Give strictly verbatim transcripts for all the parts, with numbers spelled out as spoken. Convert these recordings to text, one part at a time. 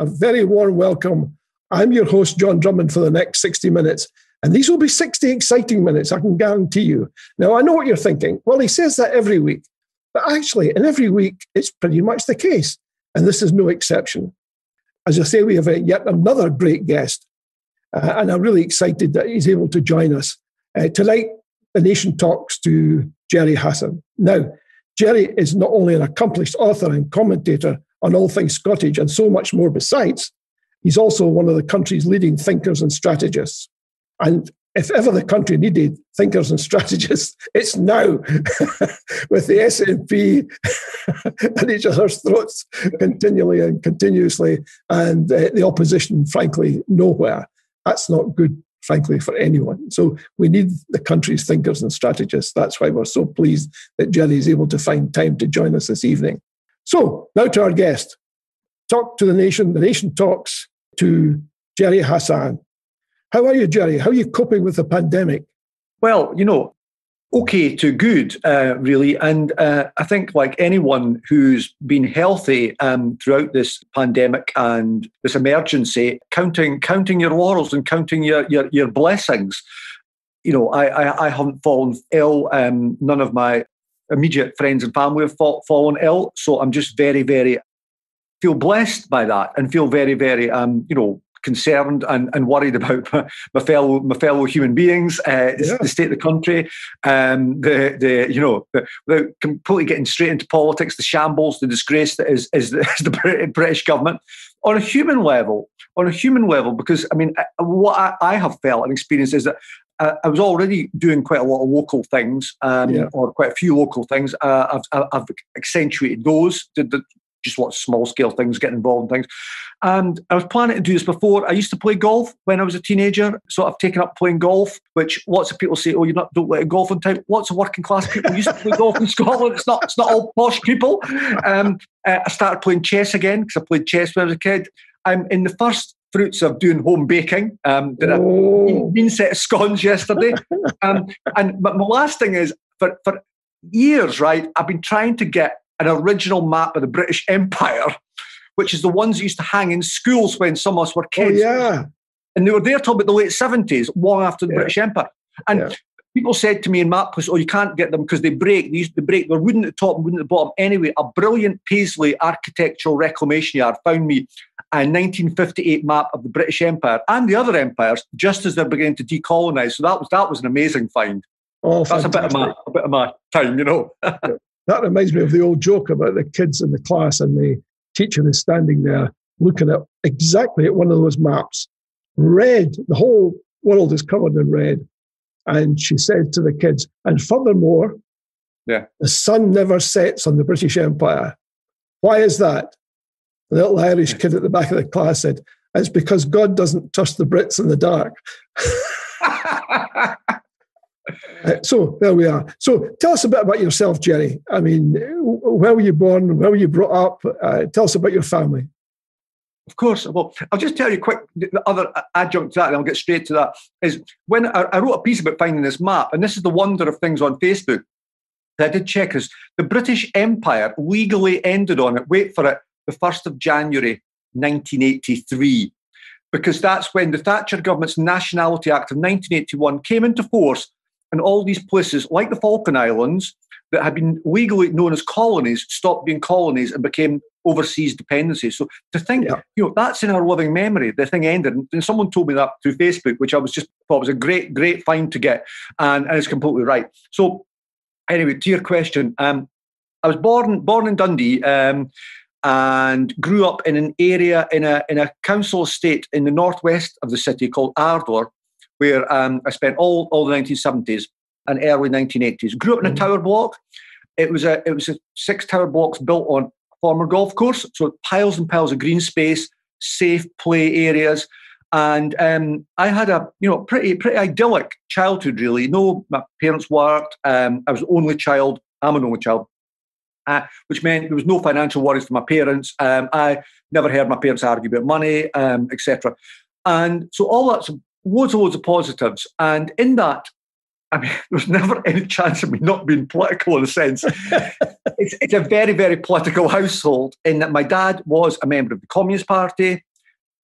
a very warm welcome. I'm your host, John Drummond, for the next sixty minutes. And these will be sixty exciting minutes, I can guarantee you. Now, I know what you're thinking. Well, he says that every week. But actually, in every week, it's pretty much the case. And this is no exception. As I say, we have a, yet another great guest. Uh, and I'm really excited that he's able to join us. Uh, tonight, The Nation talks to Gerry Hassan. Now, Gerry is not only an accomplished author and commentator on all things Scottish and so much more besides, he's also one of the country's leading thinkers and strategists. And if ever the country needed thinkers and strategists, it's now, with the S N P at each other's throats continually and continuously, and uh, the opposition, frankly, nowhere. That's not good, frankly, for anyone. So we need the country's thinkers and strategists. That's why we're so pleased that Gerry is able to find time to join us this evening. So now to our guest. Talk to the Nation. The Nation talks to Gerry Hassan. How are you, Gerry? How are you coping with the pandemic? Well, you know, okay to good, uh, really. And uh, I think like anyone who's been healthy um, throughout this pandemic and this emergency, counting counting your laurels and counting your your, your blessings. You know, I, I, I haven't fallen ill. Um, none of my immediate friends and family have fall, fallen ill. So I'm just very, very, feel blessed by that and feel very, very, um, you know, concerned and, and worried about my fellow my fellow human beings, uh, yeah. the state of the country, um, the the you know, without completely getting straight into politics, the shambles, the disgrace that is is the, is the British government. On a human level, on a human level, because I mean, what I, I have felt and experienced is that I, I was already doing quite a lot of local things, um, yeah. or quite a few local things. Uh, I've I've accentuated those. Did the Just lots of small-scale things, getting involved in things. And I was planning to do this before. I used to play golf when I was a teenager, so I've taken up playing golf, which lots of people say, oh, you don't let a golf on time. Lots of working-class people used to play golf in Scotland. It's not, it's not all posh people. Um, uh, I started playing chess again, because I played chess when I was a kid. I'm in the first fruits of doing home baking. Um, did a mean set of scones yesterday. um, and but my last thing is, for, for years, right, I've been trying to get an original map of the British Empire, which is the ones that used to hang in schools when some of us were kids. Oh, yeah. And they were there till about the late seventies, long after the yeah. British Empire. And yeah. people said to me in map place, oh, you can't get them because they break. They used to break. They were wooden at the top and wooden at the bottom. Anyway, a brilliant Paisley architectural reclamation yard found me a nineteen fifty-eight map of the British Empire and the other empires just as they're beginning to decolonise. So that was that was an amazing find. Oh, that's a bit of my, a bit of my time, you know. Yeah. That reminds me of the old joke about the kids in the class and the teacher is standing there looking at exactly at one of those maps. Red, the whole world is covered in red. And she said to the kids, and furthermore, yeah. the sun never sets on the British Empire. Why is that? The little Irish kid at the back of the class said, it's because God doesn't touch the Brits in the dark. Uh, so there we are. So tell us a bit about yourself, Gerry. I mean, where were you born? Where were you brought up? Uh, tell us about your family. Of course. Well, I'll just tell you quick, the other adjunct to that, and I'll get straight to that, is when I, I wrote a piece about finding this map, and this is the wonder of things on Facebook that I did check, is the British Empire legally ended on it, wait for it, the first of January nineteen eighty-three, because that's when the Thatcher government's Nationality Act of nineteen eighty-one came into force. And all these places, like the Falkland Islands, that had been legally known as colonies, stopped being colonies and became overseas dependencies. So to think, yeah. you know, that's in our living memory. The thing ended. And someone told me that through Facebook, which I was just thought was a great, great find to get. And, and it's completely right. So anyway, to your question, um, I was born born in Dundee um, and grew up in an area, in a in a council estate in the northwest of the city called Ardor, where um, I spent all, all the nineteen seventies and early nineteen eighties. Grew up in a tower block. It was a it was a six tower blocks built on a former golf course, so piles and piles of green space, safe play areas, and um, I had a you know pretty pretty idyllic childhood really. You know, my parents worked. Um, I was the only child. I'm an only child, uh, which meant there was no financial worries for my parents. Um, I never heard my parents argue about money, um, et cetera. And so all that's. Loads and loads of positives. And in that, I mean, there's never any chance of me not being political in a sense. it's, it's a very, very political household in that my dad was a member of the Communist Party.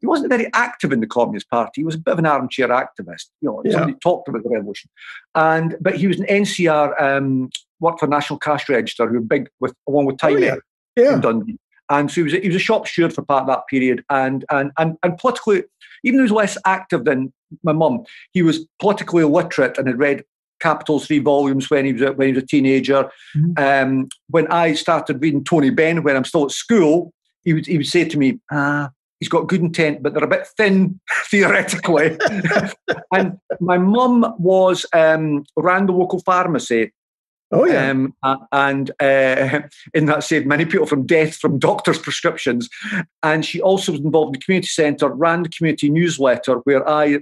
he wasn't very active in the Communist Party. He was a bit of an armchair activist. You know, yeah. somebody talked about the revolution. And but he was an N C R, um, worked for National Cash Register, who were big with along with Timex oh, yeah. yeah. in Dundee. And so he was a, he was a shop steward for part of that period. And and and, and politically, even though he was less active than my mum, he was politically illiterate and had read Capital three volumes when he was a, when he was a teenager. Mm-hmm. Um, when I started reading Tony Benn, when I'm still at school, he would he would say to me, "Ah, he's got good intent, but they're a bit thin theoretically." And my mum was um, ran the local pharmacy. Oh yeah, um, and uh, in that saved many people from death from doctors' prescriptions. And she also was involved in the community centre, ran the community newsletter, where I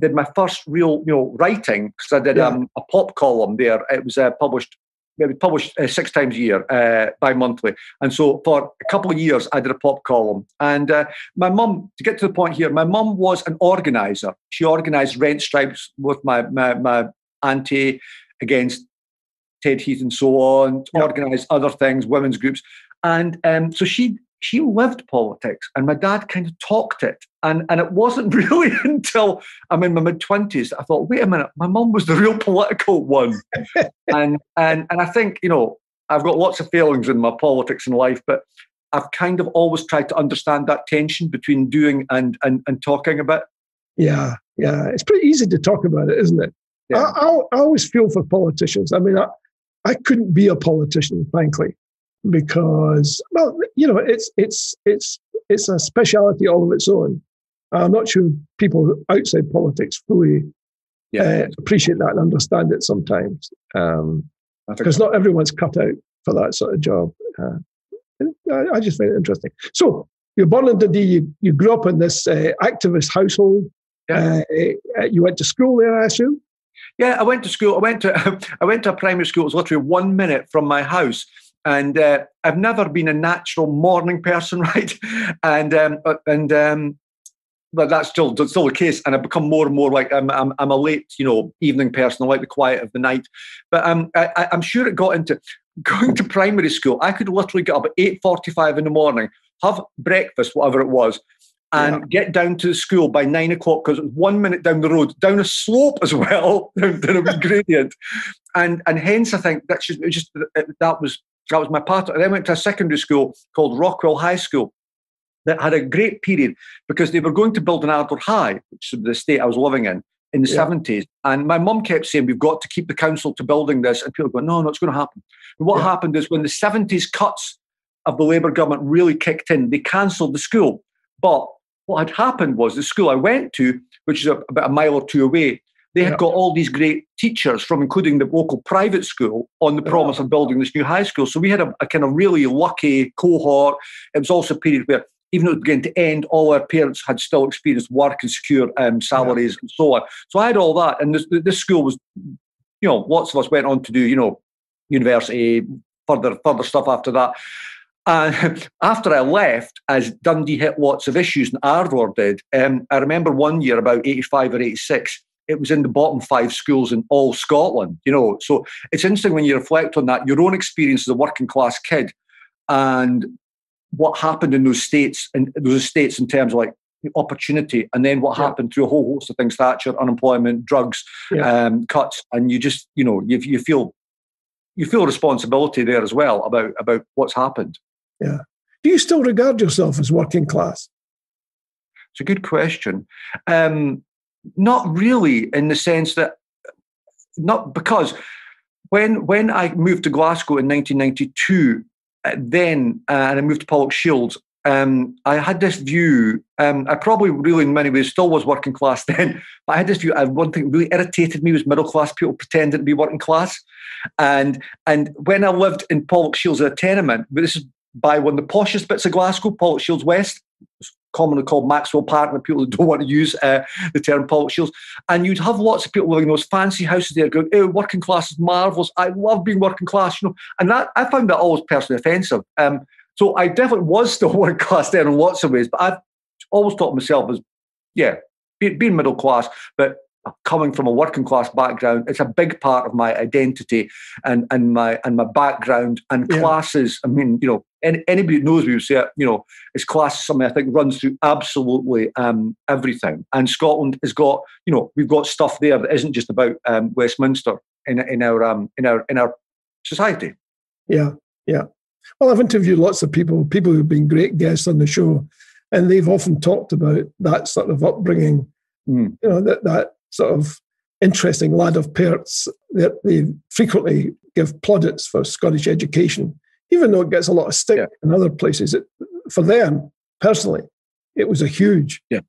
did my first real, you know, writing, because I did yeah. um, a pop column there. It was uh, published, it was published uh, six times a year, uh, bi-monthly. And so for a couple of years, I did a pop column. And uh, my mum, to get to the point here, my mum was an organiser. She organised rent strikes with my my, my auntie against Ted Heath and so on, yep. organised other things, women's groups. And um, so she she lived politics, and my dad kind of talked it. And and it wasn't really until I'm in my mid-twenties that I thought, wait a minute, my mum was the real political one. and and and I think, you know, I've got lots of failings in my politics and life, but I've kind of always tried to understand that tension between doing and and, and talking about. Yeah, yeah. It's pretty easy to talk about it, isn't it? Yeah. I, I, I always feel for politicians. I mean, I, I couldn't be a politician, frankly, because, well, you know, it's it's it's it's a speciality all of its own. I'm not sure people outside politics fully yeah. uh, appreciate that and understand it sometimes, um, because not everyone's cut out for that sort of job. Uh, I, I just find it interesting. So you're born in Dundee, you, you grew up in this uh, activist household. Yeah. Uh, you went to school there, I assume? Yeah, I went to school. I went to I went to a primary school. It was literally one minute from my house, and uh, I've never been a natural morning person, right? And um, and um, but that's still that's still the case. And I've become more and more like I'm I'm, I'm a late, you know, evening person. I like the quiet of the night. But um, I, I'm sure it got into going to primary school. I could literally get up at eight forty-five in the morning, have breakfast, whatever it was, and yeah. get down to the school by nine o'clock because it was one minute down the road, down a slope as well, down, down a gradient, and and hence I think that's just, it was just that was that was my part. And then I went to a secondary school called Rockwell High School that had a great period because they were going to build an Ardor High, which is the state I was living in in the yeah. seventies. And my mum kept saying, "We've got to keep the council to building this," and people going, "No, no, it's going to happen." And what yeah. happened is when the seventies cuts of the Labour government really kicked in, they cancelled the school, but what had happened was the school I went to, which is a, about a mile or two away, they had yeah. got all these great teachers from including the local private school on the yeah. promise of building this new high school. So we had a, a kind of really lucky cohort. It was also a period where, even though it began to end, all our parents had still experienced work and secure um, salaries yeah. and so on. So I had all that. And this, this school was, you know, lots of us went on to do, you know, university, further further stuff after that. And after I left, as Dundee hit lots of issues, and Ardor did, um, I remember one year, about eighty-five or eighty-six, it was in the bottom five schools in all Scotland, you know. So it's interesting when you reflect on that, your own experience as a working class kid and what happened in those states, in those states in terms of like opportunity, and then what yeah. happened through a whole host of things, Thatcher, unemployment, drugs, yeah. um, cuts, and you just, you know, you, you feel you feel responsibility there as well about, about what's happened. Yeah. Do you still regard yourself as working class? It's a good question. Um, not really, in the sense that, not because when when I moved to Glasgow in nineteen ninety-two, uh, then uh, and I moved to Pollokshields, um, I had this view. Um, I probably really, in many ways, still was working class then. But I had this view. I, one thing that really irritated me was middle class people pretending to be working class, and and when I lived in Pollokshields at a tenement, but this is by one of the poshest bits of Glasgow, Pollokshields West, commonly called Maxwell Park, but people don't want to use uh, the term Pollokshields. And you'd have lots of people living in those fancy houses there going, "Oh, working class is marvellous. I love being working class," you know. And that I found that always personally offensive. Um, so I definitely was still working class there in lots of ways, but I've always thought of myself as, yeah, being middle class, but coming from a working class background, it's a big part of my identity and and my and my background and yeah. classes. I mean, you know, And anybody that knows me will say it, you know, it's class is something I think runs through absolutely um, everything. And Scotland has got, you know, we've got stuff there that isn't just about um, Westminster in in our um, in our in our society. Yeah, yeah. Well, I've interviewed lots of people, people who've been great guests on the show, and they've often talked about that sort of upbringing, mm. you know, that that sort of interesting lad of Perth's. They, they frequently give plaudits for Scottish education. Even though it gets a lot of stick yeah. in other places, it, for them personally, it was a huge, yeah.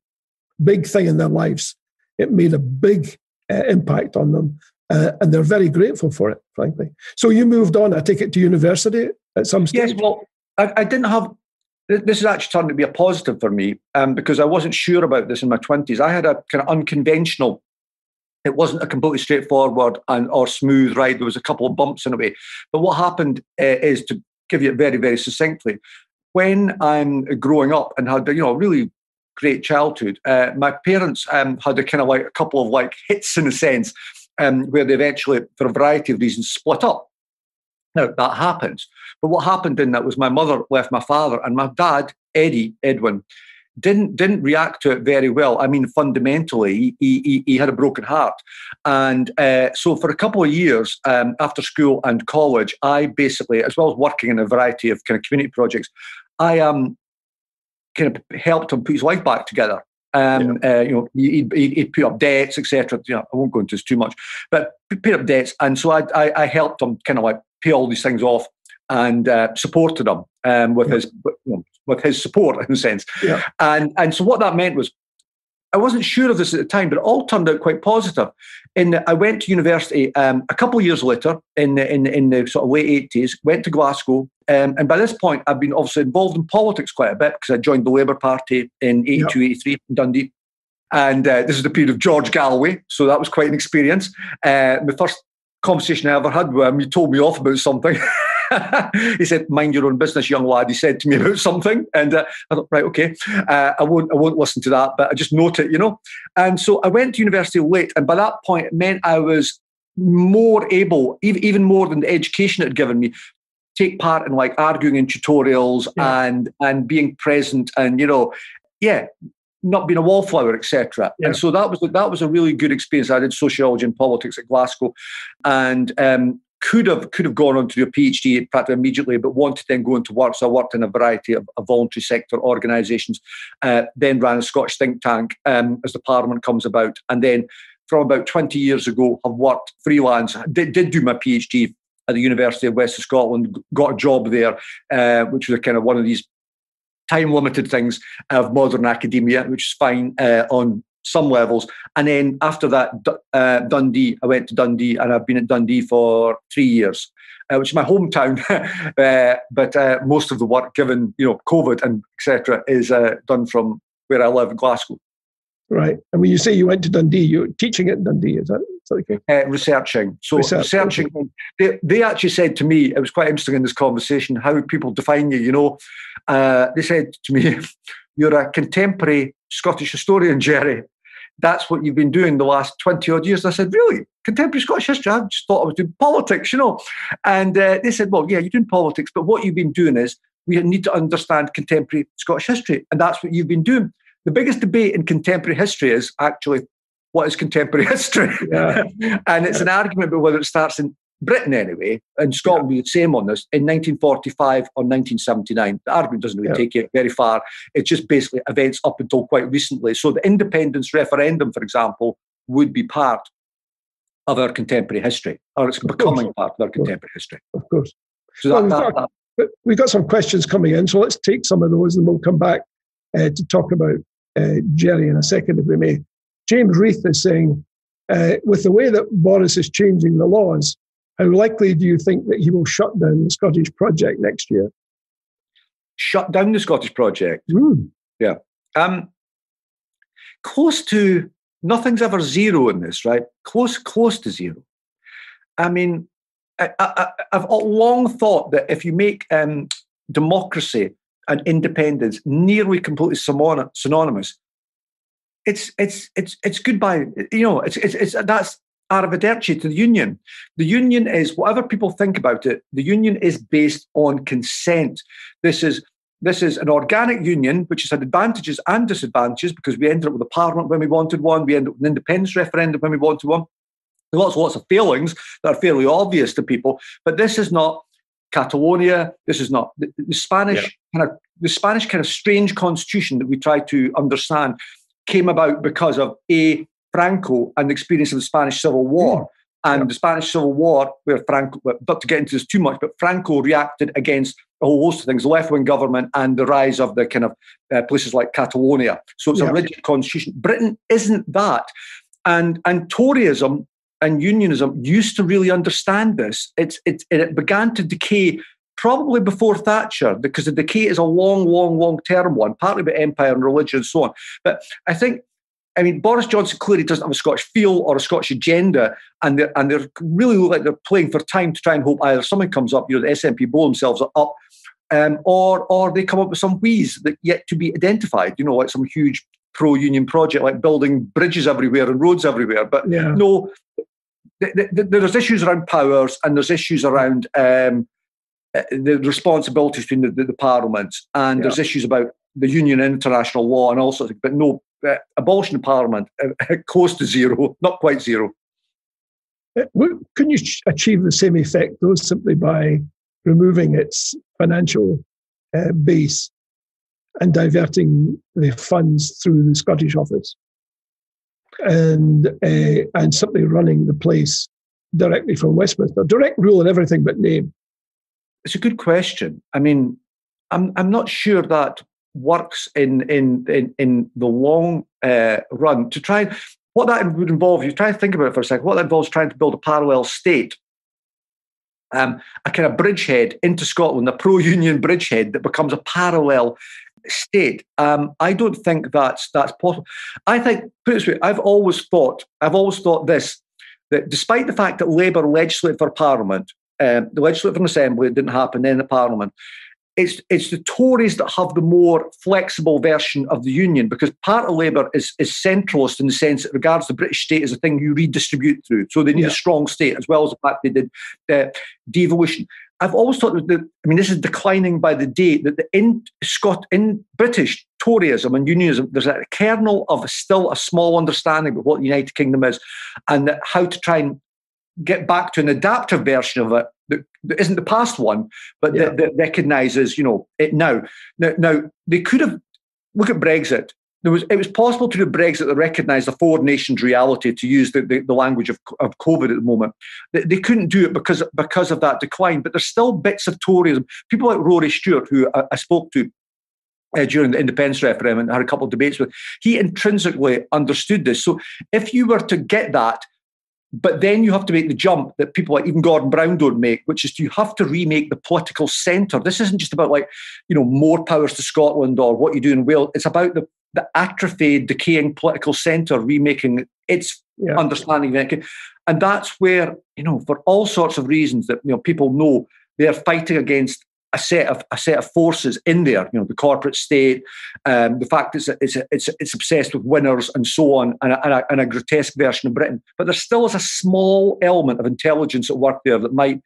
big thing in their lives. It made a big uh, impact on them, uh, and they're very grateful for it, frankly. So you moved on, I take it, to university at some stage? Yes, well, I, I didn't have... This is actually turned to be a positive for me um, because I wasn't sure about this in my twenties. I had a kind of unconventional... It wasn't a completely straightforward and or smooth ride. There was a couple of bumps in the way. But what happened uh, is, to give you it very, very succinctly, when I'm growing up and had, you know, a really great childhood, uh, my parents um, had a kind of like a couple of like hits in a sense, um, where they eventually, for a variety of reasons, split up. Now, that happens. But what happened in that was my mother left my father, and my dad, Eddie, Edwin, Didn't didn't react to it very well. I mean, fundamentally, he he, he had a broken heart, and uh, so for a couple of years um, after school and college, I basically, as well as working in a variety of kind of community projects, I um kind of helped him put his life back together. Um, yeah. uh, you know, he'd, he'd put up debts, et cetera. You know, I won't go into this too much, but paid up debts, and so I I, I helped him kind of like pay all these things off, and uh, supported him um, with yeah. his. You know, with his support, in a sense. Yeah. And and so what that meant was, I wasn't sure of this at the time, but it all turned out quite positive. And I went to university um, a couple of years later, in the, in, in the sort of late eighties, went to Glasgow. Um, and by this point, I'd been obviously involved in politics quite a bit because I joined the Labour Party in eighty-two, yeah. eighty-three in Dundee. And uh, this is the period of George Galloway. So that was quite an experience. Uh, the first conversation I ever had with him, he told me off about something. He said, "Mind your own business, young lad." He said to me about something, and uh, I thought, right, okay, uh, I won't, I won't listen to that, but I just note it, you know. And so I went to university late, and by that point, it meant I was more able, even more than the education it had given me, take part in like arguing in tutorials yeah. and and being present, and you know, yeah, not being a wallflower, et cetera. Yeah. And so that was that was a really good experience. I did sociology and politics at Glasgow, and. Um, Could have could have gone on to do a PhD practically immediately, but wanted to then go into work. So I worked in a variety of, of voluntary sector organisations, uh, then ran a Scottish think tank um, as the Parliament comes about. And then from about twenty years ago, I've worked freelance, did, did do my PhD at the University of West of Scotland, got a job there, uh, which was a kind of one of these time-limited things of modern academia, which is fine uh, on some levels. And then after that, uh, Dundee, I went to Dundee, and I've been at Dundee for three years, uh, which is my hometown. uh, but uh, most of the work, given, you know, COVID and et cetera, is uh, done from where I live in Glasgow. Right. And when you say you went to Dundee, you're teaching at Dundee, is that, is that okay? Uh, researching. So Research. researching. They, they actually said to me, it was quite interesting in this conversation, how people define you, you know. Uh, they said to me, "You're a contemporary Scottish historian, Gerry. That's what you've been doing the last twenty-odd years." And I said, "Really? Contemporary Scottish history? I just thought I was doing politics, you know." And uh, they said, "Well, yeah, you're doing politics, but what you've been doing is we need to understand contemporary Scottish history, and that's what you've been doing." The biggest debate in contemporary history is actually, what is contemporary history? Yeah. And it's an argument about whether it starts in Britain anyway, and Scotland will yeah. be the same on this, in nineteen forty-five or nineteen seventy-nine. The argument doesn't really yeah. take it very far. It's just basically events up until quite recently. So the independence referendum, for example, would be part of our contemporary history, or it's becoming part of our contemporary history. Of course. So well, that, we've, got, that, we've got some questions coming in, so let's take some of those, and we'll come back uh, to talk about uh, Gerry in a second, if we may. James Reith is saying, uh, with the way that Boris is changing the laws, how likely do you think that he will shut down the Scottish project next year? Shut down the Scottish project? Mm. Yeah. Um, close to, nothing's ever zero in this, right? Close, close to zero. I mean, I, I, I've long thought that if you make um, democracy and independence nearly completely synonymous, it's it's it's it's goodbye. You know, it's it's, it's that's arrivederci to the union. The union is, whatever people think about it, the union is based on consent. This is This is an organic union, which has had advantages and disadvantages, because we ended up with a parliament when we wanted one, we ended up with an independence referendum when we wanted one. There's lots and lots of failings that are fairly obvious to people, but this is not Catalonia, this is not the, the Spanish yeah. kind of the Spanish kind of strange constitution that we try to understand came about because of a Franco and the experience of the Spanish Civil War. Mm. And yeah. the Spanish Civil War, where Franco, not to get into this too much, but Franco reacted against a whole host of things, the left-wing government and the rise of the kind of uh, places like Catalonia. So it's yeah. a rigid constitution. Britain isn't that. And and Toryism and unionism used to really understand this. It's, it's, it began to decay probably before Thatcher, because the decay is a long, long, long-term one, partly about empire and religion and so on. But I think I mean, Boris Johnson clearly doesn't have a Scottish feel or a Scottish agenda, and they're, and they're really look like they're playing for time to try and hope either something comes up, you know, the S N P blow themselves up, um, or or they come up with some wheeze that yet to be identified, you know, like some huge pro-union project, like building bridges everywhere and roads everywhere. But yeah. no, th- th- th- there's issues around powers, and there's issues around um, the responsibilities between the, the, the parliaments, and yeah. there's issues about the union and international law and all sorts of things, but no, Uh, abolition of Parliament, uh, close to zero, not quite zero. Uh, couldn't you ch- achieve the same effect, though, simply by removing its financial uh, base and diverting the funds through the Scottish office and uh, and simply running the place directly from Westminster? Direct rule and everything but name. It's a good question. I mean, I'm I'm not sure that works in in in in the long uh, run. To try, what that would involve, you try to think about it for a second. What that involves trying to build a parallel state, um, a kind of bridgehead into Scotland, a pro-union bridgehead that becomes a parallel state. Um, I don't think that's that's possible. I think, put it this way, I've always thought, I've always thought this, that despite the fact that Labour legislated for Parliament, um, the legislative and assembly, it didn't happen, then the Parliament. It's it's the Tories that have the more flexible version of the union, because part of Labour is, is centralist in the sense it regards the British state as a thing you redistribute through. So they need yeah. a strong state, as well as the fact they did uh, devolution. I've always thought that, the, I mean, this is declining by the day, that the in, Scot, in British Toryism and unionism, there's a kernel of a, still a small understanding of what the United Kingdom is and that how to try and get back to an adaptive version of it that isn't the past one, but yeah. that, that recognises, you know, it now. now. Now, they could have, look at Brexit. There was It was possible to do Brexit that recognised the four nations reality, to use the, the, the language of, of COVID at the moment. They, they couldn't do it because, because of that decline, but there's still bits of Toryism. People like Rory Stewart, who I, I spoke to uh, during the independence referendum and had a couple of debates with, he intrinsically understood this. So if you were to get that, but then you have to make the jump that people like even Gordon Brown don't make, which is you have to remake the political centre. This isn't just about, like, you know, more powers to Scotland or what you do in Wales. It's about the, the atrophied, decaying political centre remaking its yeah. understanding. And that's where, you know, for all sorts of reasons that, you know, people know they're fighting against a set of a set of forces in there, you know, the corporate state, um, the fact it's it's it's it's obsessed with winners and so on, and a, and, a, and a grotesque version of Britain. But there still is a small element of intelligence at work there that might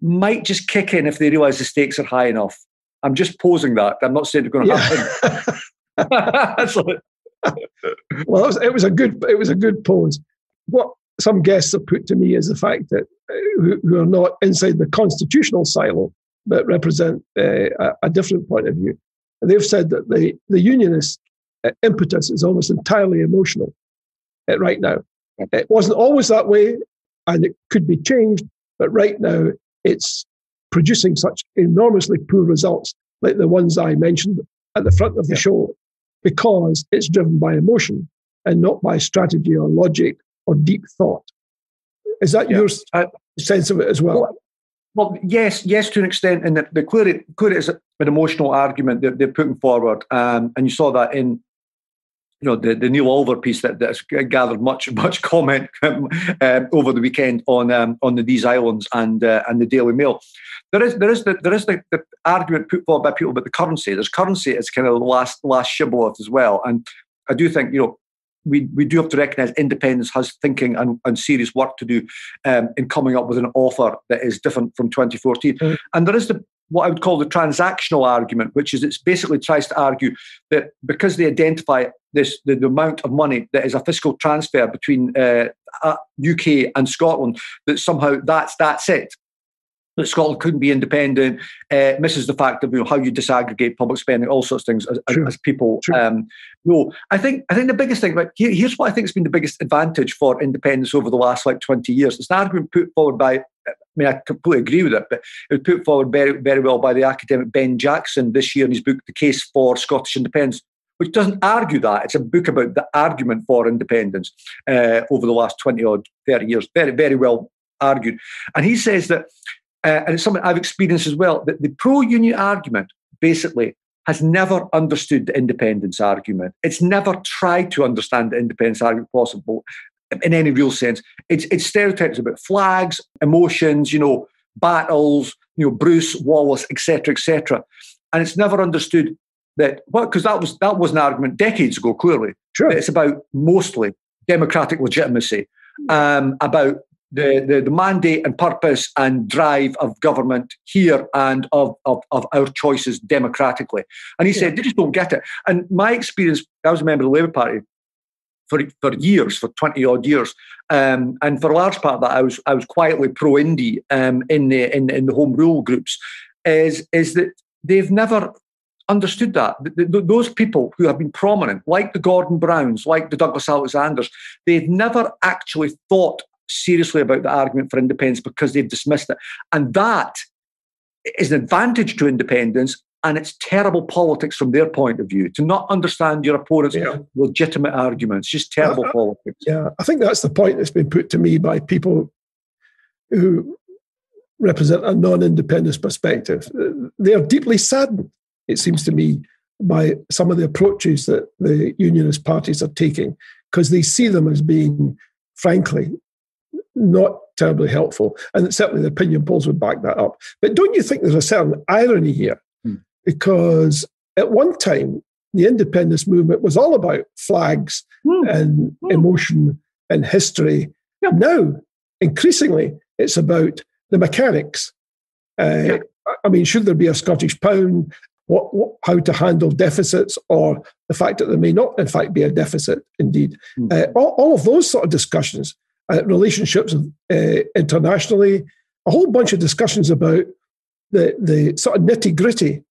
might just kick in if they realise the stakes are high enough. I'm just posing that. I'm not saying they're going to happen. Yeah. That's all it. Well, it was, it was a good it was a good pose. What some guests have put to me is the fact that uh, who are not inside the constitutional silo, but represent uh, a, a different point of view. And they've said that the, the unionist uh, impetus is almost entirely emotional uh, right now. It wasn't always that way, and it could be changed, but right now it's producing such enormously poor results like the ones I mentioned at the front of the yeah. show, because it's driven by emotion and not by strategy or logic or deep thought. Is that yeah. your uh, sense of it as well? well Well, yes, yes, to an extent, and the, the clearly, clearly it's an emotional argument that they're putting forward, um, and you saw that in, you know, the, the Neil Oliver piece that, that's gathered much much comment um, over the weekend on um, on the These Islands and uh, and the Daily Mail. There is there is the, there is the, the argument put forward by people about the currency. There's currency as kind of the last last shibboleth as well, and I do think, you know, we we do have to recognise independence has thinking and, and serious work to do um, in coming up with an offer that is different from twenty fourteen. Mm. And there is the what I would call the transactional argument, which is it's basically tries to argue that because they identify this the, the amount of money that is a fiscal transfer between uh, U K and Scotland, that somehow that's that's it. That Scotland couldn't be independent, uh, misses the fact of you know, how you disaggregate public spending, all sorts of things, as, as people um, know. I think I think the biggest thing, like, here, here's what I think has been the biggest advantage for independence over the last like twenty years. It's an argument put forward by, I mean, I completely agree with it, but it was put forward very, very well by the academic Ben Jackson this year in his book, The Case for Scottish Independence, which doesn't argue that. It's a book about the argument for independence uh, over the last twenty odd, thirty years. Very, very well argued. And he says that, Uh, and it's something I've experienced as well, that the pro-union argument basically has never understood the independence argument. It's never tried to understand the independence argument possible in any real sense. It's, it's stereotypes about flags, emotions, you know, battles, you know, Bruce, Wallace, et cetera, et cetera. And it's never understood that, well, because that was that was an argument decades ago, clearly. Sure. It's about mostly democratic legitimacy, um, about The, the the mandate and purpose and drive of government here and of, of, of our choices democratically. And he yeah. said, they just don't get it. And my experience, I was a member of the Labour Party for for years, for twenty odd years. Um, and for a large part of that, I was I was quietly pro-Indie um, in, the, in, in the Home Rule groups, is, is that they've never understood that. The, the, those people who have been prominent, like the Gordon Browns, like the Douglas Alexanders, they've never actually thought seriously about the argument for independence because they've dismissed it. And that is an advantage to independence, and it's terrible politics from their point of view to not understand your opponent's yeah. legitimate arguments. Just terrible uh, politics. Yeah, I think that's the point that's been put to me by people who represent a non-independence perspective. They are deeply saddened, it seems to me, by some of the approaches that the unionist parties are taking, because they see them as being, frankly, not terribly helpful. And certainly the opinion polls would back that up. But don't you think there's a certain irony here? Hmm. Because at one time, the independence movement was all about flags hmm. and hmm. emotion and history. Yep. Now, increasingly, it's about the mechanics. Uh, yep. I mean, should there be a Scottish pound? What, what, how to handle deficits, or the fact that there may not, in fact, be a deficit indeed. Hmm. Uh, all, all of those sort of discussions. Uh, relationships uh, internationally, a whole bunch of discussions about the, the sort of nitty-gritty.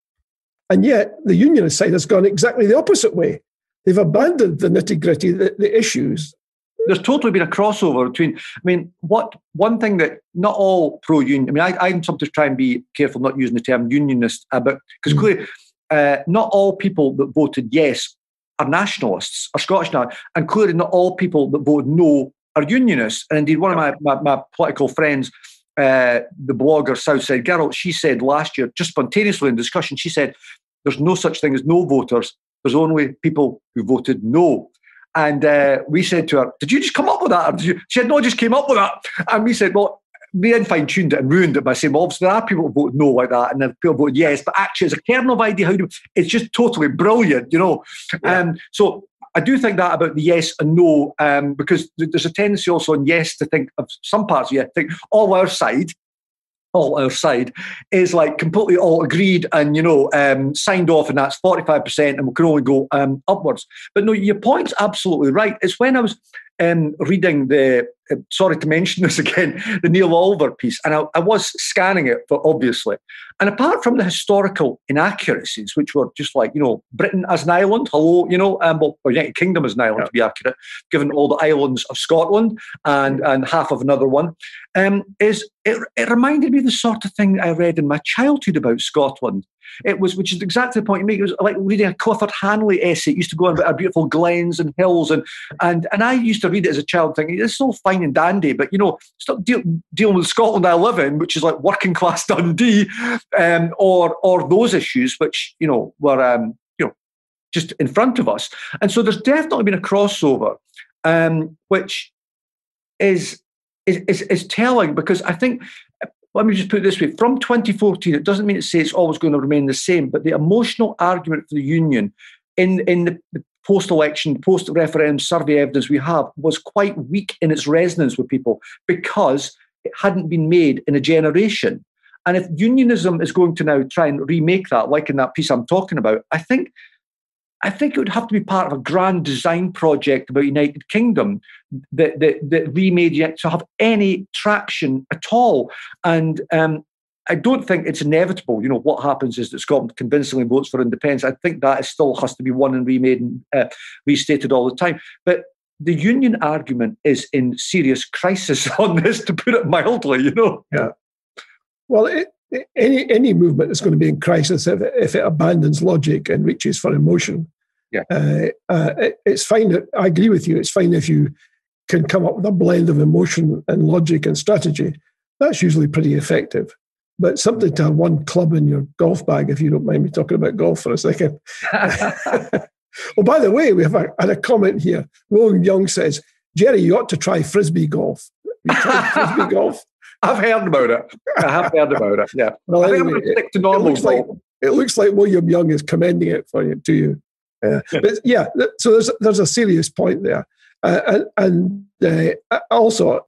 And yet the unionist side has gone exactly the opposite way. They've abandoned the nitty-gritty, the, the issues. There's totally been a crossover between, I mean, what one thing that not all pro-union, I mean, I, I'm sometimes trying to be careful not using the term unionist, because mm. clearly uh, not all people that voted yes are nationalists, are Scottish nationalists, and clearly not all people that voted no are unionists. And indeed, one of my, my, my political friends, uh, the blogger Southside Girl, she said last year, just spontaneously in discussion, she said, there's no such thing as no voters. There's only people who voted no. And uh, we said to her, did you just come up with that? Or did you? She said, no, I just came up with that. And we said, well, we then fine-tuned it and ruined it by saying, well, obviously there are people who vote no like that, and there are people who vote yes, but actually it's a kernel of idea. How do it's just totally brilliant, you know. Yeah. Um, so I do think that about the yes and no, um, because there's a tendency also on yes to think of some parts of yes, think all our side, all our side is like completely all agreed and, you know, um, signed off, and that's forty-five percent and we can only go um, upwards. But no, your point's absolutely right. It's when I was um, reading the, uh, sorry to mention this again, the Neil Oliver piece, and I, I was scanning it, but obviously. And apart from the historical inaccuracies, which were just like, you know, Britain as an island, hello, you know, um, well, United Kingdom as an island, yeah. to be accurate, given all the islands of Scotland and, and half of another one, um, is it, it reminded me of the sort of thing I read in my childhood about Scotland. It was, which is exactly the point you make. It was like reading a Clifford Hanley essay. It used to go on about our beautiful glens and hills, and and and I used to read it as a child, thinking it's all fine and dandy, but you know, stop deal, dealing with Scotland I live in, which is like working class Dundee, um, or or those issues, which you know were um, you know just in front of us. And so there's definitely been a crossover, um, which is is is, is telling, because I think. Let me just put it this way. From twenty fourteen, it doesn't mean to say it's always going to remain the same, but the emotional argument for the union in, in the, the post-election, post-referendum survey evidence we have was quite weak in its resonance with people because it hadn't been made in a generation. And if unionism is going to now try and remake that, like in that piece I'm talking about, I think I think it would have to be part of a grand design project about United Kingdom that, that, that remade yet to have any traction at all. And um, I don't think it's inevitable. You know, what happens is that Scotland convincingly votes for independence. I think that still has to be won and remade and uh, restated all the time. But the union argument is in serious crisis on this, to put it mildly, you know. Yeah. Well, it, any any movement is going to be in crisis if it, if it abandons logic and reaches for emotion. Yeah, uh, uh, it, it's fine. That, I agree with you. It's fine if you can come up with a blend of emotion and logic and strategy. That's usually pretty effective. But something to have one club in your golf bag, if you don't mind me talking about golf for a second. Oh, by the way, we have a, had a comment here. Rowan Young says, Gerry, you ought to try frisbee golf. You try frisbee golf? I've heard about it. I have heard about it. Yeah. Well, I think anyway, I'm going to stick to normal. It looks, like, it looks like William Young is commending it for you to you. Uh, yeah. But yeah. So there's there's a serious point there, uh, and, and uh, also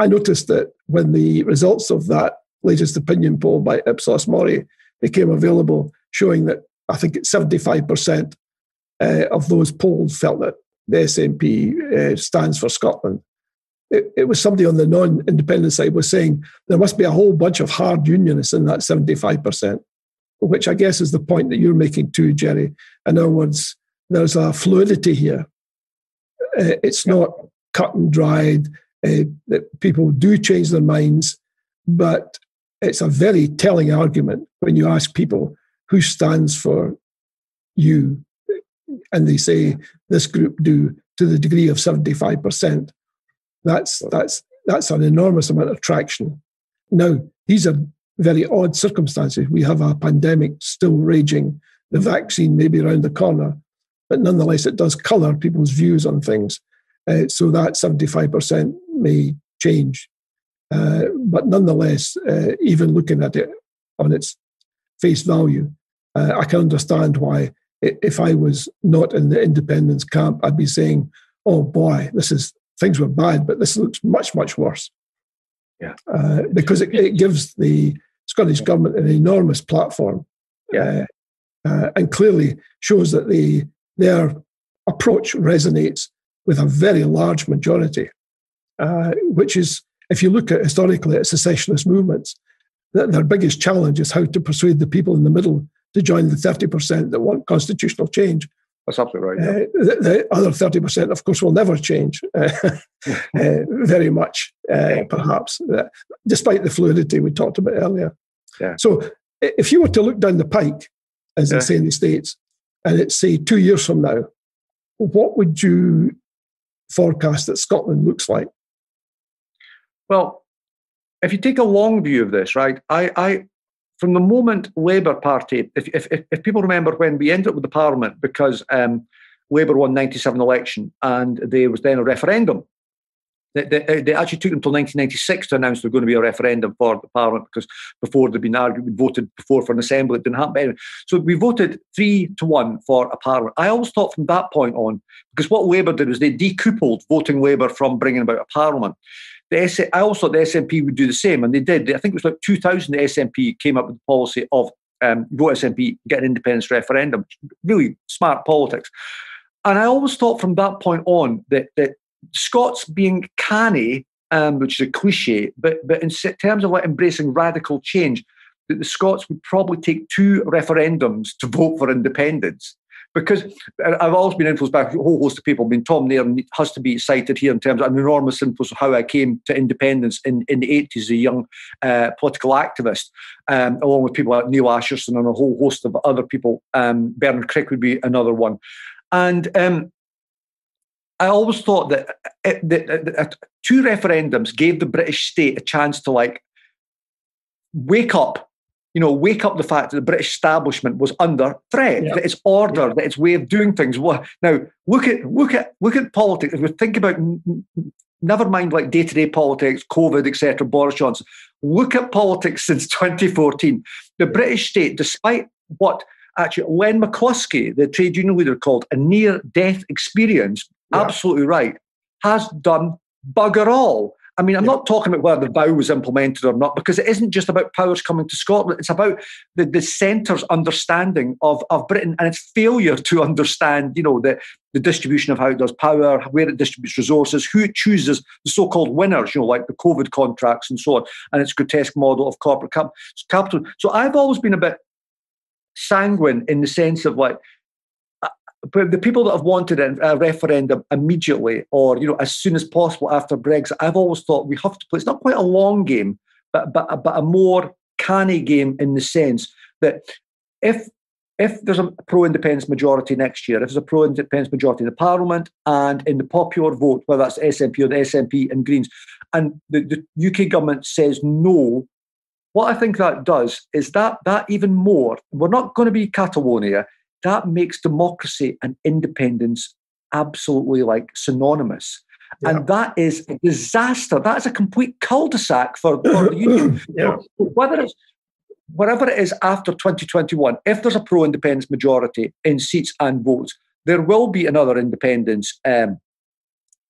I noticed that when the results of that latest opinion poll by Ipsos Mori became available, showing that I think it's seventy-five percent uh, of those polled felt that the S N P uh, stands for Scotland. It, it was somebody on the non-independent side was saying there must be a whole bunch of hard unionists in that seventy-five percent, which I guess is the point that you're making too, Gerry. In other words, there's a fluidity here. Uh, it's yeah. not cut and dried. Uh, that people do change their minds, but it's a very telling argument when you ask people who stands for you, and they say this group do to the degree of seventy-five percent. That's that's that's an enormous amount of traction. Now, these are very odd circumstances. We have a pandemic still raging. The vaccine may be around the corner, but nonetheless, it does colour people's views on things. Uh, so that seventy-five percent may change. Uh, but nonetheless, uh, even looking at it on its face value, uh, I can understand why if I was not in the independence camp, I'd be saying, oh boy, this is... things were bad, but this looks much, much worse. Yeah, uh, because it, it gives the Scottish government an enormous platform, yeah. uh, uh, and clearly shows that the their approach resonates with a very large majority. Uh, which is, if you look at historically at secessionist movements, that their biggest challenge is how to persuade the people in the middle to join the thirty percent that want constitutional change. That's absolutely right. Yeah. Uh, the, the other thirty percent, of course, will never change uh, uh, very much, uh, perhaps, uh, despite the fluidity we talked about earlier. Yeah. So if you were to look down the pike, as yeah. they say in the States, and it's, say, two years from now, what would you forecast that Scotland looks like? Well, if you take a long view of this, right, I... I From the moment Labour Party, if, if if people remember when we ended up with the Parliament because um, Labour won ninety-seven election and there was then a referendum. They, they, they actually took until nineteen ninety-six to announce there was going to be a referendum for the Parliament because before there'd been argued, we voted before for an assembly, it didn't happen. Anyway, so we voted three to one for a Parliament. I always thought from that point on, because what Labour did was they decoupled voting Labour from bringing about a Parliament. The, I also thought the S N P would do the same, and they did. I think it was like two thousand the S N P came up with the policy of um, vote S N P, get an independence referendum. Really smart politics. And I always thought from that point on that, that Scots being canny, um, which is a cliche, but, but in terms of like embracing radical change, that the Scots would probably take two referendums to vote for independence. Because I've always been influenced by a whole host of people. I mean, Tom Nairn has to be cited here in terms of an enormous influence of how I came to independence in, in the eighties, a young uh, political activist, um, along with people like Neil Asherson and a whole host of other people. Um, Bernard Crick would be another one. And um, I always thought that, it, that, that uh, two referendums gave the British state a chance to, like, wake up. You know, wake up the fact that the British establishment was under threat, yeah. that its order, yeah. that its way of doing things. Now, look at look at look at politics. If we think about, never mind like day-to-day politics, COVID, et cetera, Boris Johnson. Look at politics since twenty fourteen. The British state, despite what Actually, Len McCluskey, the trade union leader, called a near-death experience, yeah. absolutely right, has done bugger all. I mean, I'm yeah. not talking about whether the vow was implemented or not, because it isn't just about powers coming to Scotland. It's about the, the centre's understanding of, of Britain and its failure to understand, you know, the, the distribution of how it does power, where it distributes resources, who it chooses, the so-called winners, you know, like the COVID contracts and so on, and its grotesque model of corporate cap- capitalism. So I've always been a bit sanguine in the sense of like, the people that have wanted a referendum immediately or, you know, as soon as possible after Brexit, I've always thought we have to play. It's not quite a long game, but but, but a more canny game in the sense that if if there's a pro-independence majority next year, if there's a pro-independence majority in the Parliament and in the popular vote, whether that's S N P or the S N P and Greens, and the, the U K government says no, what I think that does is that that even more, we're not going to be Catalonia, that makes democracy and independence absolutely like synonymous. Yeah. And that is a disaster. That is a complete cul-de-sac for, for the union. Yeah. Whether it's, wherever it is after twenty twenty-one, if there's a pro-independence majority in seats and votes, there will be another independence um,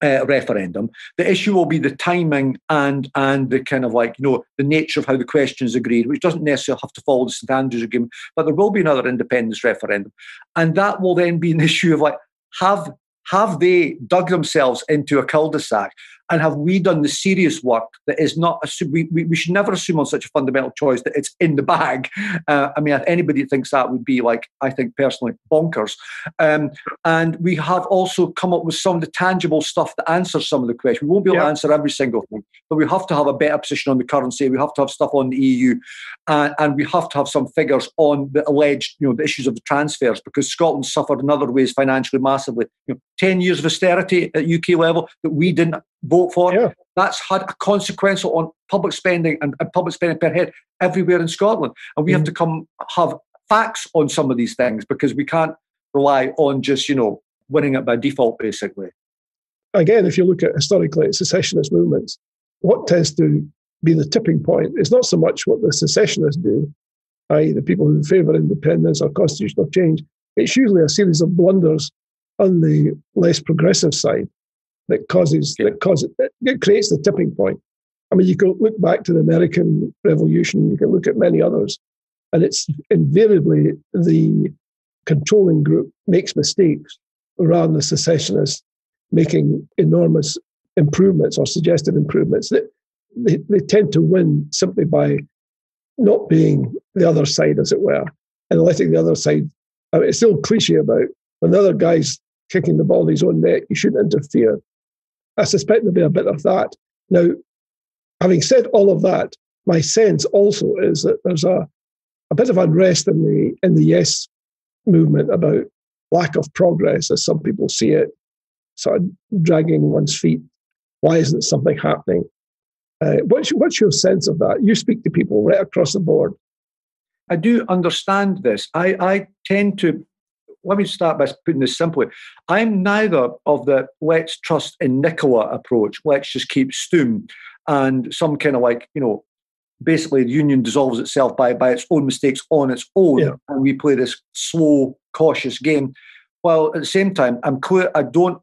uh, referendum. The issue will be the timing and and the kind of like, you know, the nature of how the question is agreed, which doesn't necessarily have to follow the Saint Andrews Agreement, but there will be another independence referendum. And that will then be an issue of like, have have they dug themselves into a cul-de-sac? And have we done the serious work that is not, assume, we, we, we should never assume on such a fundamental choice that it's in the bag. Uh, I mean, if anybody thinks that would be like, I think personally, bonkers. Um, and we have also come up with some of the tangible stuff that answers some of the questions. We won't be able yeah. to answer every single thing, but we have to have a better position on the currency. We have to have stuff on the E U uh, and we have to have some figures on the alleged, you know, the issues of the transfers, because Scotland suffered in other ways financially massively. You know, ten years of austerity at U K level that we didn't vote for. Yeah. That's had a consequence on public spending and, and public spending per head everywhere in Scotland. And we mm. have to come have facts on some of these things because we can't rely on just, you know, winning it by default, basically. Again, if you look at historically secessionist movements, what tends to be the tipping point is not so much what the secessionists do, that is the people who favour independence or constitutional change. It's usually a series of blunders on the less progressive side that causes that causes it creates the tipping point. I mean, you can look back to the American Revolution. You can look at many others, and it's invariably the controlling group makes mistakes rather than the secessionists making enormous improvements or suggested improvements. That they, they tend to win simply by not being the other side, as it were, and letting the other side. I mean, it's still cliche about when the other guys kicking the ball in his own net, you shouldn't interfere. I suspect there'll be a bit of that. Now, having said all of that, my sense also is that there's a, a bit of unrest in the in the yes movement about lack of progress, as some people see it, sort of dragging one's feet. Why isn't something happening? Uh, what's, what's your sense of that? You speak to people right across the board. I do understand this. I, I tend to... Let me start by putting this simply. I'm neither of the let's trust in Nicola approach, let's just keep stoom, and some kind of like, you know, basically the union dissolves itself by, by its own mistakes on its own, yeah. and we play this slow, cautious game. Well, at the same time, I'm clear I don't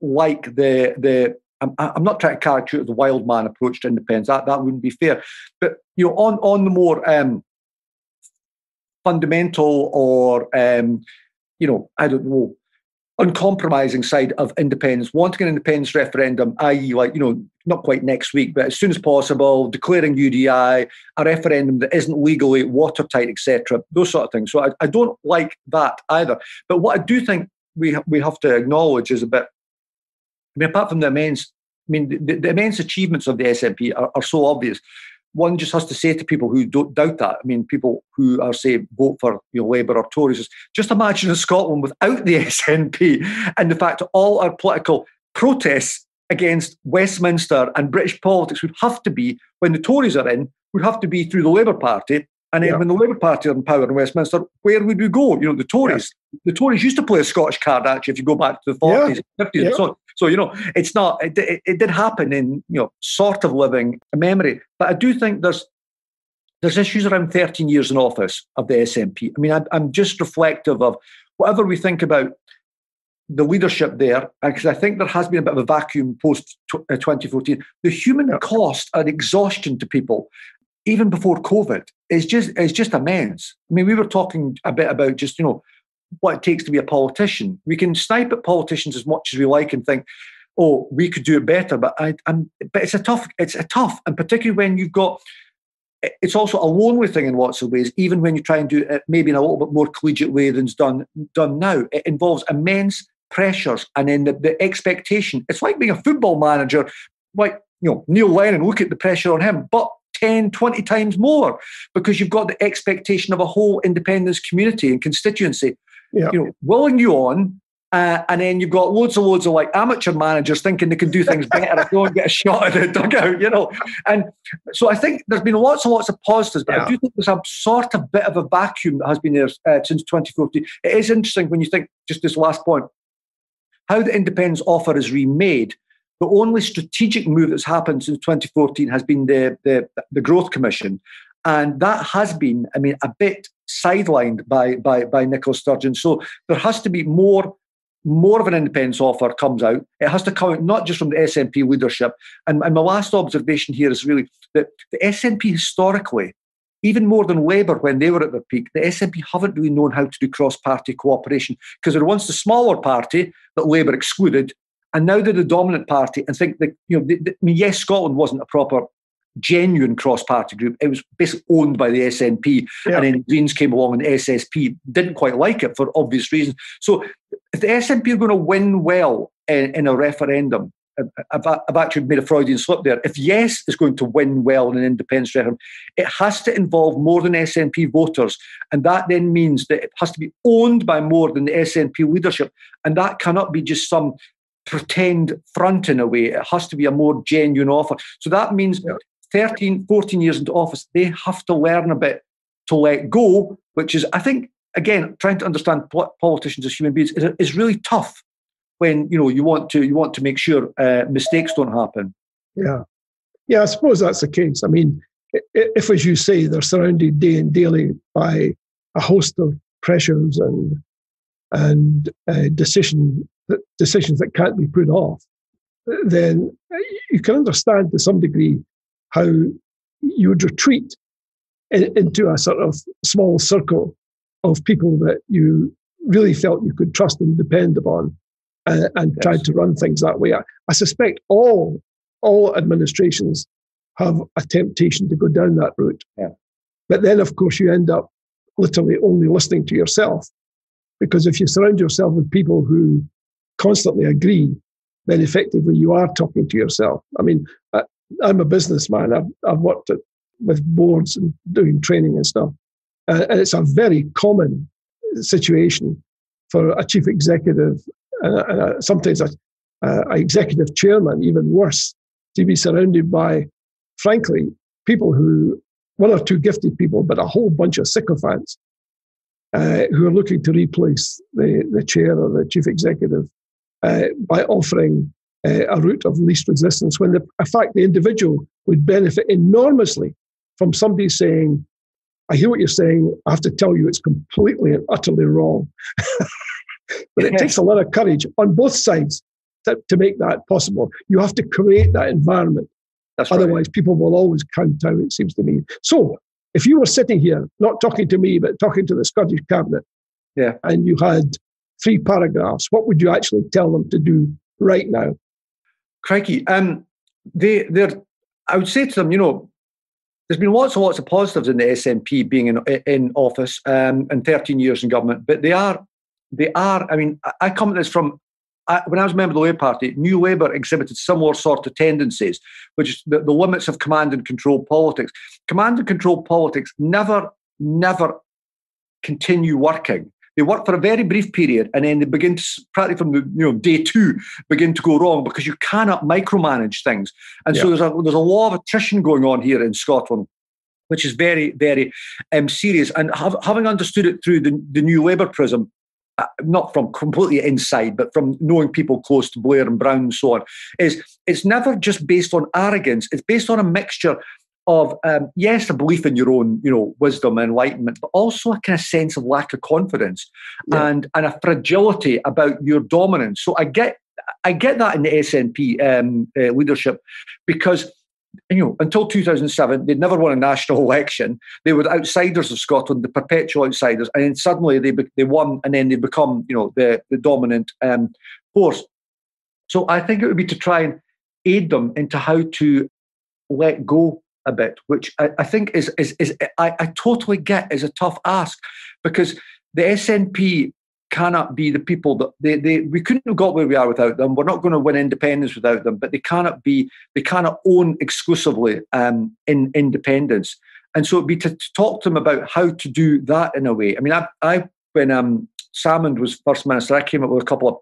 like the, the I'm, I'm not trying to caricature the wild man approach to independence. That, that wouldn't be fair. But, you know, on, on the more um, fundamental or... Um, you know, I don't know, uncompromising side of independence, wanting an independence referendum, that is like, you know, not quite next week, but as soon as possible, declaring U D I, a referendum that isn't legally watertight, et cetera, those sort of things. So I, I don't like that either. But what I do think we ha- we have to acknowledge is a bit, I mean, apart from the immense, I mean, the, the immense achievements of the S N P are, are so obvious. One just has to say to people who don't doubt that, I mean, people who are, say, vote for, you know, Labour or Tories, just imagine in Scotland without the S N P and the fact that all our political protests against Westminster and British politics would have to be, when the Tories are in, would have to be through the Labour Party. And then yeah. when the Labour Party are in power in Westminster, where would we go? You know, the Tories. Yeah. The Tories used to play a Scottish card, actually, if you go back to the forties, yeah. fifties, yeah. and so on. So, you know, it's not, it, it, it did happen in, you know, sort of living memory. But I do think there's There's issues around thirteen years in office of the S N P. I mean, I'm, I'm just reflective of whatever we think about the leadership there, because I think there has been a bit of a vacuum post twenty fourteen. The human cost and exhaustion to people, even before COVID, is just is just immense. I mean, we were talking a bit about just, you know, what it takes to be a politician. We can snipe at politicians as much as we like and think, oh, we could do it better. But I, I'm, but it's a tough, it's a tough, and particularly when you've got, it's also a lonely thing in lots of ways, even when you try and do it maybe in a little bit more collegiate way than's done done now. It involves immense pressures and then the, the expectation. It's like being a football manager, like, you know, Neil Lennon, look at the pressure on him, but ten, twenty times more, because you've got the expectation of a whole independence community and constituency, yeah, you know, willing you on. Uh, and then you've got loads and loads of like amateur managers thinking they can do things better if they don't get a shot at the dugout, you know. And so I think there's been lots and lots of positives, but yeah, I do think there's a sort of bit of a vacuum that has been there uh, since twenty fourteen. It is interesting when you think, just this last point, how the independence offer is remade. The only strategic move that's happened since twenty fourteen has been the, the, the Growth Commission. And that has been, I mean, a bit sidelined by, by, by Nicola Sturgeon. So there has to be more more of an independence offer comes out. It has to come out not just from the S N P leadership. And, and my last observation here is really that the S N P historically, even more than Labour when they were at their peak, the S N P haven't really known how to do cross-party cooperation, because they're once the smaller party that Labour excluded, and now they're the dominant party and think that, you know, the, the, I mean, yes, Scotland wasn't a proper, genuine cross-party group. It was basically owned by the S N P, yeah, and then Greens came along and the S S P didn't quite like it for obvious reasons. So if the S N P are going to win well in, in a referendum, I've, I've actually made a Freudian slip there. If Yes is going to win well in an independence referendum, it has to involve more than S N P voters. And that then means that it has to be owned by more than the S N P leadership. And that cannot be just some pretend front in a way. It has to be a more genuine offer. So that means thirteen, fourteen years into office, they have to learn a bit to let go, which is, I think, again, trying to understand politicians as human beings is, is really tough when, you know, you want to you want to make sure uh, mistakes don't happen. Yeah. Yeah, I suppose that's the case. I mean, if, as you say, they're surrounded day and daily by a host of pressures and and uh, decision decisions that can't be put off, then you can understand to some degree how you would retreat in, into a sort of small circle of people that you really felt you could trust and depend upon, uh, and yes, tried to run things that way. I, I suspect all all administrations have a temptation to go down that route. Yeah. But then, of course, you end up literally only listening to yourself, because if you surround yourself with people who constantly agree, then effectively you are talking to yourself. I mean, I, I'm a businessman. I've, I've worked at, with boards and doing training and stuff. Uh, and it's a very common situation for a chief executive, uh, and a, sometimes an a executive chairman, even worse, to be surrounded by, frankly, people who, one or two gifted people, but a whole bunch of sycophants uh, who are looking to replace the, the chair or the chief executive uh, by offering Uh, a route of least resistance, when the, in fact the individual would benefit enormously from somebody saying, I hear what you're saying, I have to tell you it's completely and utterly wrong. But it takes a lot of courage on both sides to, to make that possible. You have to create that environment. That's Otherwise, right. people will always count out, it seems to me. So, if you were sitting here, not talking to me, but talking to the Scottish Cabinet, yeah, and you had three paragraphs, what would you actually tell them to do right now? Crikey. Um, they, they're, I would say to them, you know, there's been lots and lots of positives in the S N P being in, in office um, and thirteen years in government, but they are, they are, I mean, I come at this from, I, when I was a member of the Labour Party, New Labour exhibited similar sort of tendencies, which is the, the limits of command and control politics. Command and control politics never, never continue working. They work for a very brief period, and then they begin to, practically from the, you know, day two, begin to go wrong, because you cannot micromanage things. And yeah. so there's a there's a law of attrition going on here in Scotland, which is very, very um, serious. And have, having understood it through the, the New Labour prism, uh, not from completely inside, but from knowing people close to Blair and Brown and so on, is it's never just based on arrogance. It's based on a mixture of, um, yes, a belief in your own, you know, wisdom and enlightenment, but also a kind of sense of lack of confidence yeah. and, and a fragility about your dominance. So I get I get that in the S N P um, uh, leadership because, you know, until two thousand seven, they'd never won a national election. They were the outsiders of Scotland, the perpetual outsiders, and then suddenly they be- they won, and then they become, you know, the, the dominant um, force. So I think it would be to try and aid them into how to let go a bit, which I, I think is, is, is I, I totally get is a tough ask because the S N P cannot be the people that they, they we couldn't have got where we are without them. We're not going to win independence without them, but they cannot be, they cannot own exclusively um, in independence. And so it'd be to, to talk to them about how to do that in a way. I mean, I, I when um, Salmond was First Minister, I came up with a couple of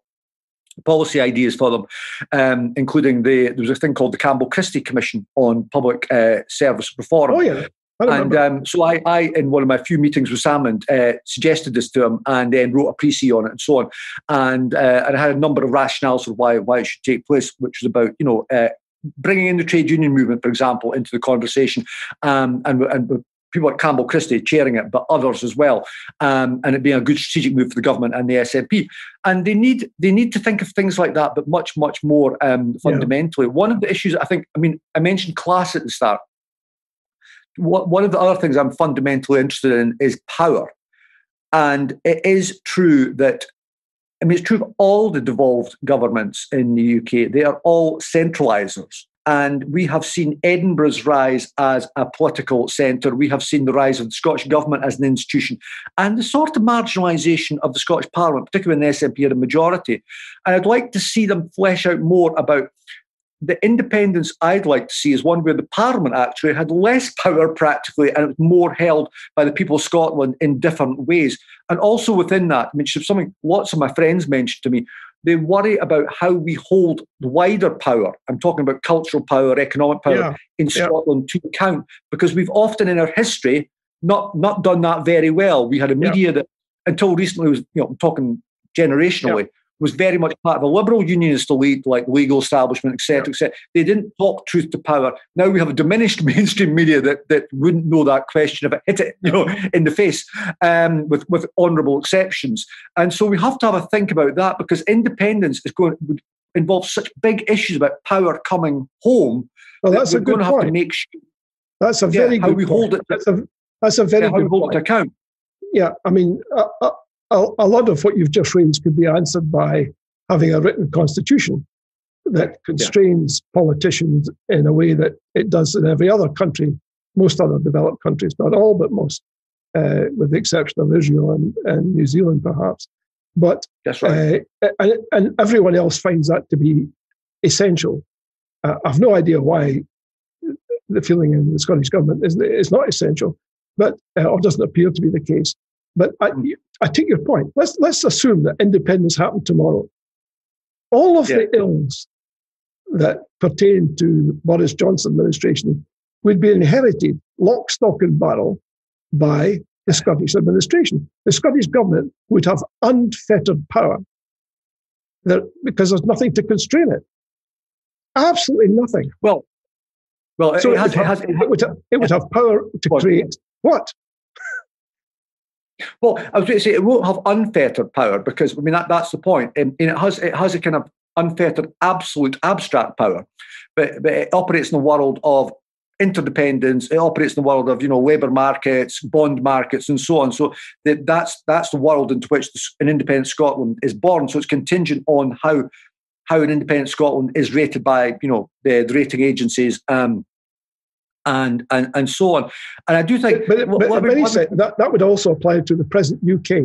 policy ideas for them, um, including the, there was a thing called the Campbell Christie Commission on Public uh, Service Reform. Oh, yeah. And um, so I, I, in one of my few meetings with Salmond, uh, suggested this to him and then wrote a précis on it and so on. And, uh, and I had a number of rationales for why, why it should take place, which was about, you know, uh, bringing in the trade union movement, for example, into the conversation um, and, and people like Campbell Christie chairing it, but others as well, um, and it being a good strategic move for the government and the S N P. And they need they need to think of things like that, but much, much more um, fundamentally. Yeah. One of the issues, I think, I mean, I mentioned class at the start. One of the other things I'm fundamentally interested in is power. And it is true that, I mean, it's true of all the devolved governments in the U K. They are all centralisers. And we have seen Edinburgh's rise as a political centre. We have seen the rise of the Scottish Government as an institution and the sort of marginalisation of the Scottish Parliament, particularly when the S N P had a majority. And I'd like to see them flesh out more about the independence I'd like to see is one where the Parliament actually had less power practically and it was more held by the people of Scotland in different ways. And also within that, which is something lots of my friends mentioned to me, they worry about how we hold wider power. I'm talking about cultural power, economic power yeah. in Scotland yeah. to account because we've often in our history not, not done that very well. We had a media yeah. that until recently was, you know, I'm talking generationally, yeah. was very much part of a liberal unionist elite, like the legal establishment, et cetera, et cetera. They didn't talk truth to power. Now we have a diminished mainstream media that that wouldn't know that question if it hit it, you know, in the face, um, with, with honourable exceptions. And so we have to have a think about that because independence is going would involve such big issues about power coming home. Well, that's that we're a good going to have point. To make sure that's a very yeah, good how we point. Hold it. That's a that's a very yeah, good how we hold point. It to account. Yeah, I mean. Uh, uh, A lot of what you've just raised could be answered by having a written constitution that constrains yeah. politicians in a way that it does in every other country, most other developed countries, not all, but most, uh, with the exception of Israel and, and New Zealand, perhaps. But that's right. Uh, and, and everyone else finds that to be essential. Uh, I've no idea why the feeling in the Scottish government is is not essential, but uh, or doesn't appear to be the case. But I, I take your point. Let's let's assume that independence happened tomorrow. All of yeah. the ills that pertain to the Boris Johnson administration would be inherited lock, stock and barrel by the Scottish administration. The Scottish government would have unfettered power there, because there's nothing to constrain it. Absolutely nothing. Well, well, it, so it, has, it, has, it, has, it would have, it would have power to create what? Well, I was going to say it won't have unfettered power because, I mean, that, that's the point. And, and it has it has a kind of unfettered, absolute, abstract power, but, but it operates in the world of interdependence. It operates in the world of, you know, labour markets, bond markets, and so on. So that, that's that's the world into which this, an independent Scotland is born. So it's contingent on how how an independent Scotland is rated by, you know, the, the rating agencies. Um, And, and and so on. And I do think... But, but, but many say, that, that would also apply to the present U K.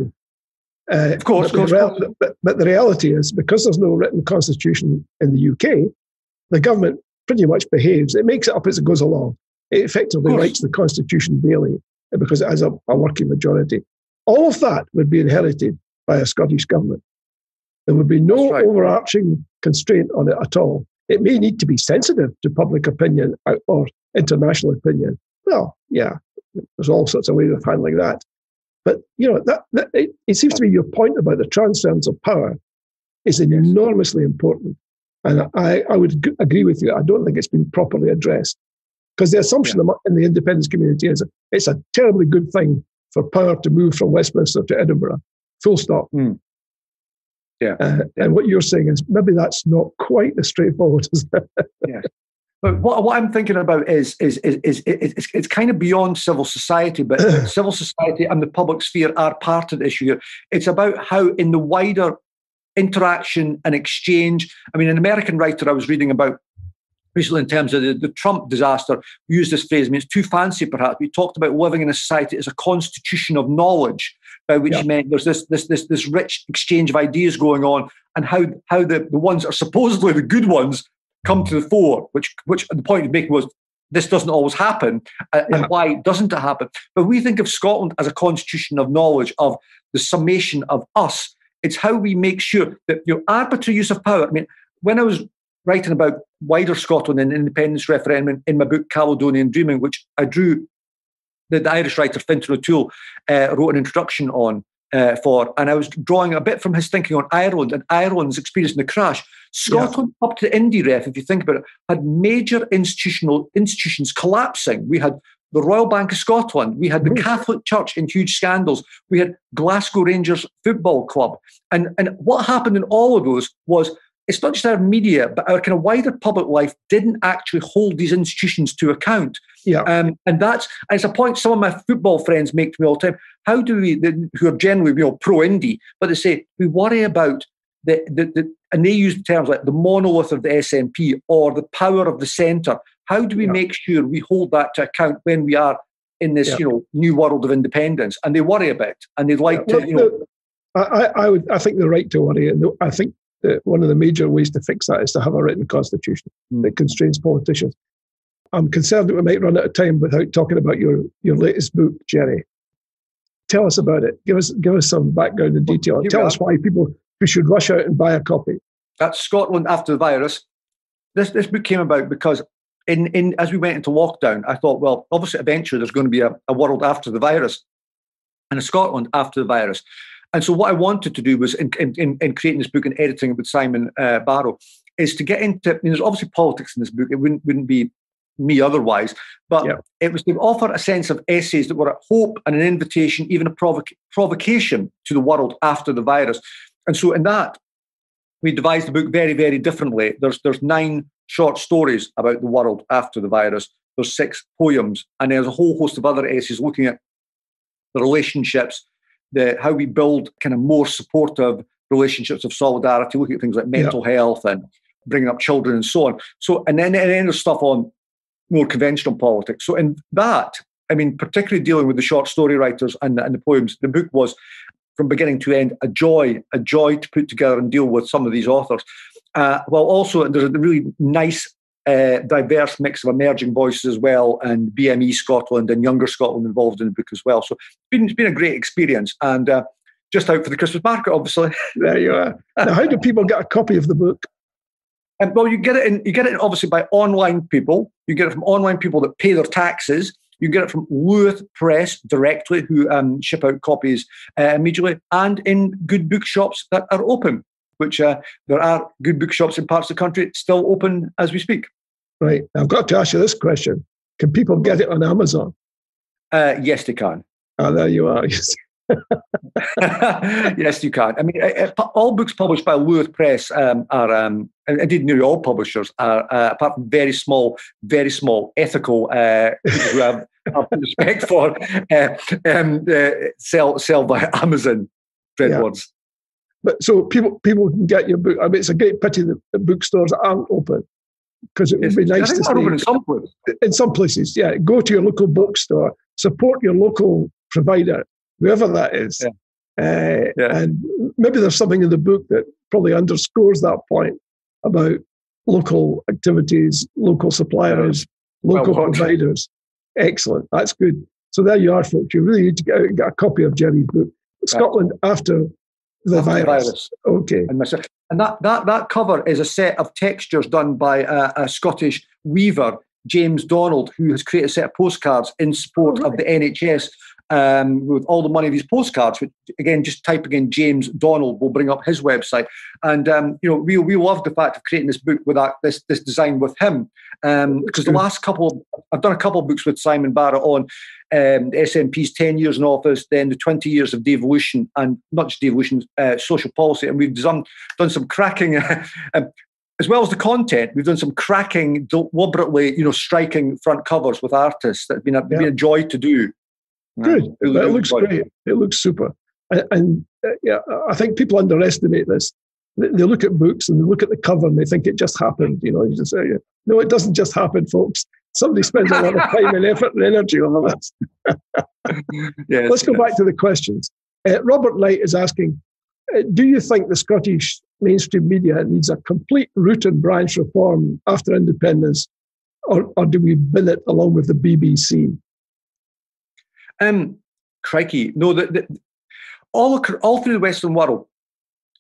Uh, of course, of course. Real, but, but the reality is, because there's no written constitution in the U K, the government pretty much behaves. It makes it up as it goes along. It effectively writes the constitution daily because it has a, a working majority. All of that would be inherited by a Scottish government. There would be no right. overarching constraint on it at all. It may need to be sensitive to public opinion or international opinion. Well, yeah, there's all sorts of ways of handling that. But, you know, that, that it, it seems to me your point about the transference of power is enormously important. And I, I would agree with you. I don't think it's been properly addressed. Because the assumption yeah. in the independence community is it's a terribly good thing for power to move from Westminster to Edinburgh, full stop. Mm. Yeah. Uh, yeah. And what you're saying is maybe that's not quite as straightforward as that. Yeah. But what, what I'm thinking about is is is, is, is, is it's, it's kind of beyond civil society, but civil society and the public sphere are part of the issue here. It's about how in the wider interaction and exchange, I mean, an American writer I was reading about recently in terms of the, the Trump disaster, used this phrase, I mean, it's too fancy perhaps. We talked about living in a society as a constitution of knowledge, by which yeah. meant there's this this this this rich exchange of ideas going on, and how how the, the ones that are supposedly the good ones come to the fore, which which the point of making was this doesn't always happen, uh, yeah. and why doesn't it happen? But we think of Scotland as a constitution of knowledge, of the summation of us. It's how we make sure that your arbitrary use of power, I mean, when I was writing about wider Scotland and independence referendum in my book Caledonian Dreaming, which I drew, the, the Irish writer Fintan O'Toole uh, wrote an introduction on uh, for, and I was drawing a bit from his thinking on Ireland and Ireland's experience in the crash. Scotland, yeah. up to the Indie Ref, if you think about it, had major institutional institutions collapsing. We had the Royal Bank of Scotland, we had the Catholic Church in huge scandals, we had Glasgow Rangers Football Club. And, and what happened in all of those was, it's not just our media, but our kind of wider public life didn't actually hold these institutions to account. Yeah. Um, and that's and it's a point some of my football friends make to me all the time. How do we, the, who are generally you know, pro-indie, but they say, we worry about the, the, the, and they use terms like the monolith of the S N P or the power of the centre. How do we yeah. make sure we hold that to account when we are in this yeah. you know, new world of independence? And they worry about it, and they'd like yeah. to... Well, you know, I, I, would, I think they're right to worry, and I think Uh, one of the major ways to fix that is to have a written constitution mm. that constrains politicians. I'm concerned that we might run out of time without talking about your, your latest book, Gerry. Tell us about it. Give us give us some background and detail. Well, Tell us why people who should rush out and buy a copy. That's Scotland After the Virus. This this book came about because in in as we went into lockdown, I thought, well, obviously eventually there's going to be a, a world after the virus and a Scotland after the virus. And so what I wanted to do was, in, in, in creating this book and editing it with Simon uh, Barrow, is to get into, I mean, there's obviously politics in this book, it wouldn't wouldn't be me otherwise, but yeah. it was to offer a sense of essays that were a hope and an invitation, even a provoca- provocation to the world after the virus. And so in that, we devised the book very, very differently. There's there's nine short stories about the world after the virus, there's six poems, and there's a whole host of other essays looking at the relationships, The, how we build kind of more supportive relationships of solidarity, looking at things like mental yeah. health and bringing up children and so on. So, and then, and then there's stuff on more conventional politics. So in that, I mean, particularly dealing with the short story writers and, and the poems, the book was from beginning to end a joy, a joy to put together and deal with some of these authors. Uh, while also there's a really nice, uh, diverse mix of emerging voices as well, and B M E Scotland and Younger Scotland involved in the book as well. So it's been, it's been a great experience, and uh, just out for the Christmas market, obviously. There you are. Now, how do people get a copy of the book? And, well, you get it in, you get it obviously by online people. You get it from online people that pay their taxes. You get it from Luath Press directly, who um, ship out copies uh, immediately, and in good bookshops that are open, which uh, there are good bookshops in parts of the country still open as we speak. Right. I've got to ask you this question. Can people get it on Amazon? Uh, yes, they can. Oh, there you are. Yes, yes you can. I mean, all books published by Luath Press um, are, um, and indeed nearly all publishers, are uh, apart from very small, very small ethical uh, who have, have respect for, uh, um, uh, sell, sell by Amazon, Dreadwords. Yeah. But so people people can get your book. I mean, it's a great pity that the bookstores aren't open, because it would be nice to see. Open in some places. In some places, yeah. Go to your local bookstore, support your local provider, whoever that is. Yeah. Uh, yeah. And maybe there's something in the book that probably underscores that point about local activities, local suppliers, yeah. local well, providers. Excellent. That's good. So there you are, folks. You really need to get, out and get a copy of Gerry's book, Scotland right. After... The virus. virus. Okay. And that, that, that cover is a set of textures done by a, a Scottish weaver, James Donald, who has created a set of postcards in support oh, really? of the N H S um, with all the money of these postcards, which again, just typing in James Donald will bring up his website. And, um, you know, we we loved the fact of creating this book with that, this this design with him. Um, because the last couple, of, I've done a couple of books with Simon Barrett on um, the S N P's ten years in office, then the twenty years of devolution, and not just devolution, uh, social policy. And we've done, done some cracking... um, as well as the content, we've done some cracking, deliberately, you know, striking front covers with artists that have been a, yeah. been a joy to do. Good. It really looks great. It. it looks super. And, and uh, yeah, I think people underestimate this. They, they look at books and they look at the cover and they think it just happened. You know, you just say, uh, no, it doesn't just happen, folks. Somebody spends a lot of time and effort and energy on this. yes, Let's go yes. back to the questions. Uh, Robert Knight is asking, uh, do you think the Scottish mainstream media needs a complete root and branch reform after independence, or, or do we bin it along with the B B C? Um, crikey, no. The, the, all all through the Western world,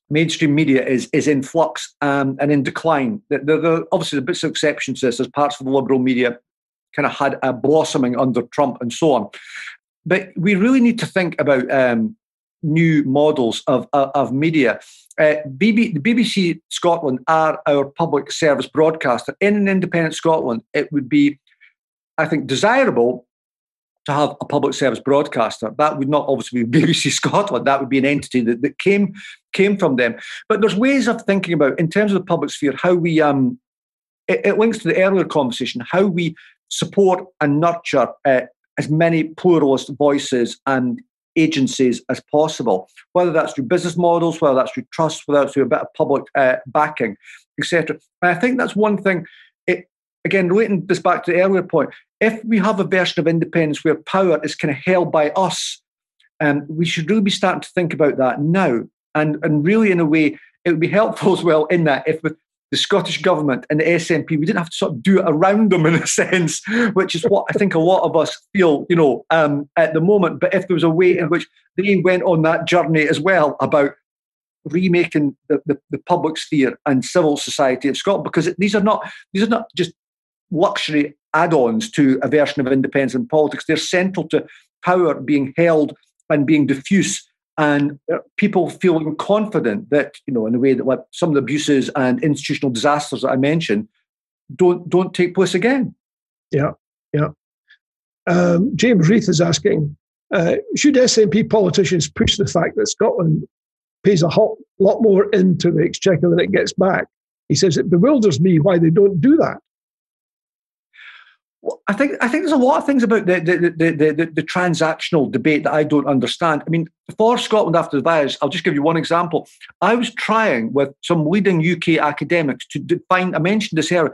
mainstream media is is in flux um, and in decline. There the, the, obviously the bits of exceptions to this, as parts of the liberal media kind of had a blossoming under Trump and so on. But we really need to think about um, new models of of, of media. Uh, B B, the B B C Scotland are our public service broadcaster. In an independent Scotland, it would be, I think, desirable to have a public service broadcaster. That would not obviously be B B C Scotland. That would be an entity that, that came came from them. But there's ways of thinking about, in terms of the public sphere, how we, um, it, it links to the earlier conversation, how we support and nurture uh, as many pluralist voices and agencies as possible, whether that's through business models, whether that's through trust, whether that's through a bit of public uh, backing, et cetera. And I think that's one thing, it, again, relating this back to the earlier point, if we have a version of independence where power is kind of held by us, um, we should really be starting to think about that now. And, and really, in a way, it would be helpful as well in that if with the Scottish government and the S N P, we didn't have to sort of do it around them in a sense, which is what I think a lot of us feel, you know, um, at the moment. But if there was a way in which they went on that journey as well about remaking the, the, the public sphere and civil society of Scotland, because these are not these are not just luxury add-ons to a version of independence in politics. They're central to power being held and being diffuse, and people feeling confident that, you know, in the way that like, some of the abuses and institutional disasters that I mentioned don't don't take place again. Yeah, yeah. Um, James Reith is asking, uh, should S N P politicians push the fact that Scotland pays a hot, lot more into the exchequer than it gets back? He says, it bewilders me why they don't do that. I think I think there's a lot of things about the the, the the the the transactional debate that I don't understand. I mean, for Scotland After the Virus, I'll just give you one example. I was trying with some leading U K academics to define, I mentioned this here.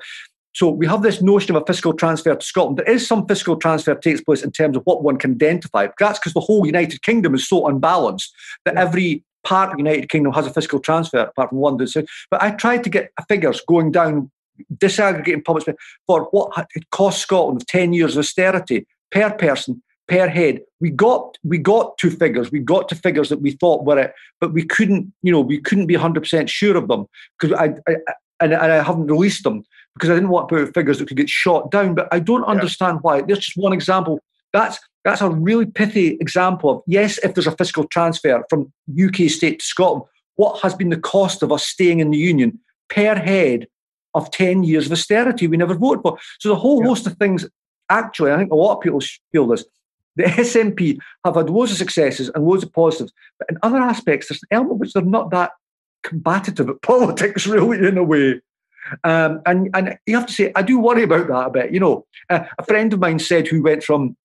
So we have this notion of a fiscal transfer to Scotland. There is some fiscal transfer that takes place in terms of what one can identify. That's because the whole United Kingdom is so unbalanced that every part of the United Kingdom has a fiscal transfer, apart from London. So, but I tried to get figures going down, disaggregating public spending for what it cost Scotland of ten years of austerity per person, per head. We got we got to figures. We got to figures that we thought were it, but we couldn't, you know, we couldn't be one hundred percent sure of them because I, I and, and I haven't released them because I didn't want to put out figures that could get shot down. But I don't understand yeah. why. There's just one example. That's that's a really pithy example of, yes, if there's a fiscal transfer from U K state to Scotland, what has been the cost of us staying in the union per head of ten years of austerity we never voted for? So the whole yeah. host of things, actually, I think a lot of people feel this, the S N P have had loads of successes and loads of positives, but in other aspects, there's an element which they're not that combative at politics, really, in a way. Um, and, and you have to say, I do worry about that a bit. You know, uh, a friend of mine said who went from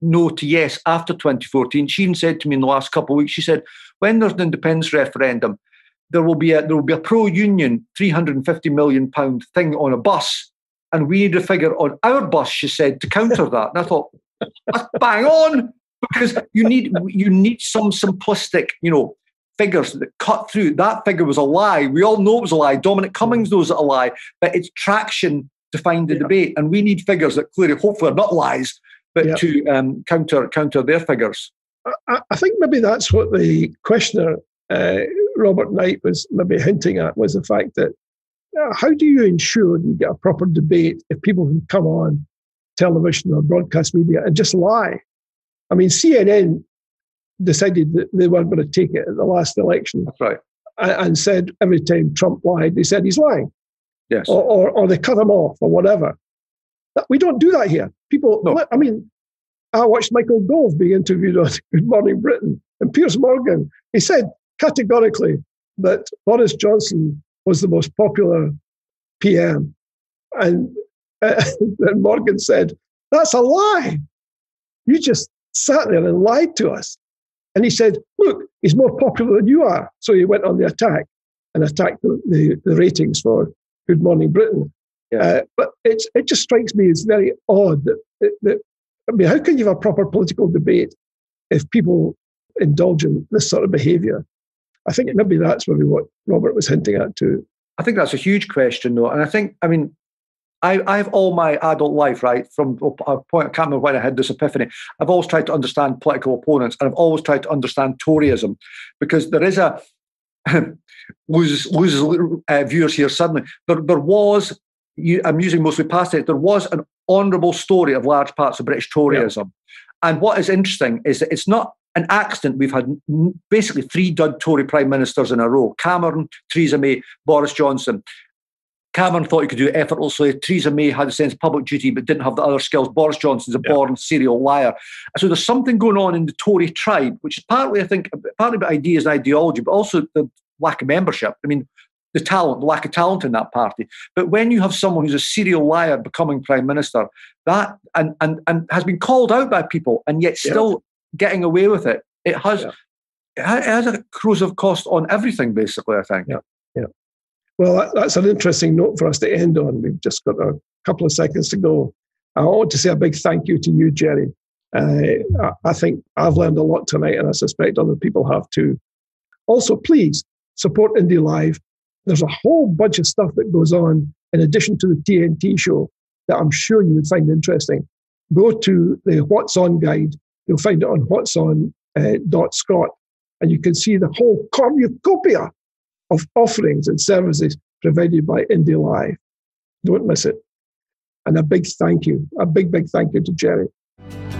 no to yes after twenty fourteen, she even said to me in the last couple of weeks, she said, when there's an independence referendum, There will be a there will be a pro-union three hundred fifty million pounds thing on a bus, and we need a figure on our bus, she said, to counter that. And I thought, that's bang on, because you need you need some simplistic, you know, figures that cut through. That figure was a lie. We all know it was a lie. Dominic Cummings knows it's a lie, but it's traction to find the yeah. debate, and we need figures that clearly, hopefully, are not lies, but yeah. to um, counter counter their figures. I, I think maybe that's what the questioner, Uh, Robert Knight, was maybe hinting at, was the fact that uh, how do you ensure you get a proper debate if people who come on television or broadcast media and just lie? I mean, C N N decided that they weren't going to take it at the last election. That's right. And, and said every time Trump lied, they said he's lying. Yes. Or, or, or they cut him off or whatever. We don't do that here. People, no. I mean, I watched Michael Gove being interviewed on Good Morning Britain, and Piers Morgan, he said categorically that Boris Johnson was the most popular P M. And uh, then Morgan said, that's a lie. You just sat there and lied to us. And he said, look, he's more popular than you are. So he went on the attack and attacked the, the, the ratings for Good Morning Britain. Yeah. Uh, but it's, it just strikes me as very odd that, that, that, I mean, how can you have a proper political debate if people indulge in this sort of behaviour? I think maybe that's maybe what Robert was hinting at too. I think that's a huge question, though. And I think, I mean, I, I've all my adult life, right, from a point, I can't remember when I had this epiphany, I've always tried to understand political opponents, and I've always tried to understand Toryism, because there is a, loses, loses uh, viewers here suddenly, there, there was, you, I'm using mostly past it, there was an honourable story of large parts of British Toryism. Yeah. And what is interesting is that it's not an accident. We've had basically three dud Tory prime ministers in a row: Cameron, Theresa May, Boris Johnson. Cameron thought he could do it effortlessly. Theresa May had a sense of public duty but didn't have the other skills. Boris Johnson's a yeah. born serial liar. So there's something going on in the Tory tribe, which is partly, I think, partly about ideas and ideology, but also the lack of membership. I mean, the talent, the lack of talent in that party. But when you have someone who's a serial liar becoming prime minister, that and and, and has been called out by people and yet still yeah. getting away with it, it has yeah. it has a corrosive cost on everything, basically, I think. Yeah. yeah. Well, that, that's an interesting note for us to end on. We've just got a couple of seconds to go. I want to say a big thank you to you, Gerry. Uh, I, I think I've learned a lot tonight, and I suspect other people have too. Also, please support Indie Live. There's a whole bunch of stuff that goes on in addition to the T N T show that I'm sure you would find interesting. Go to the What's On guide. You'll find it on what's on dot scot, and you can see the whole cornucopia of offerings and services provided by Indie Live. Don't miss it. And a big thank you, a big, big thank you to Gerry.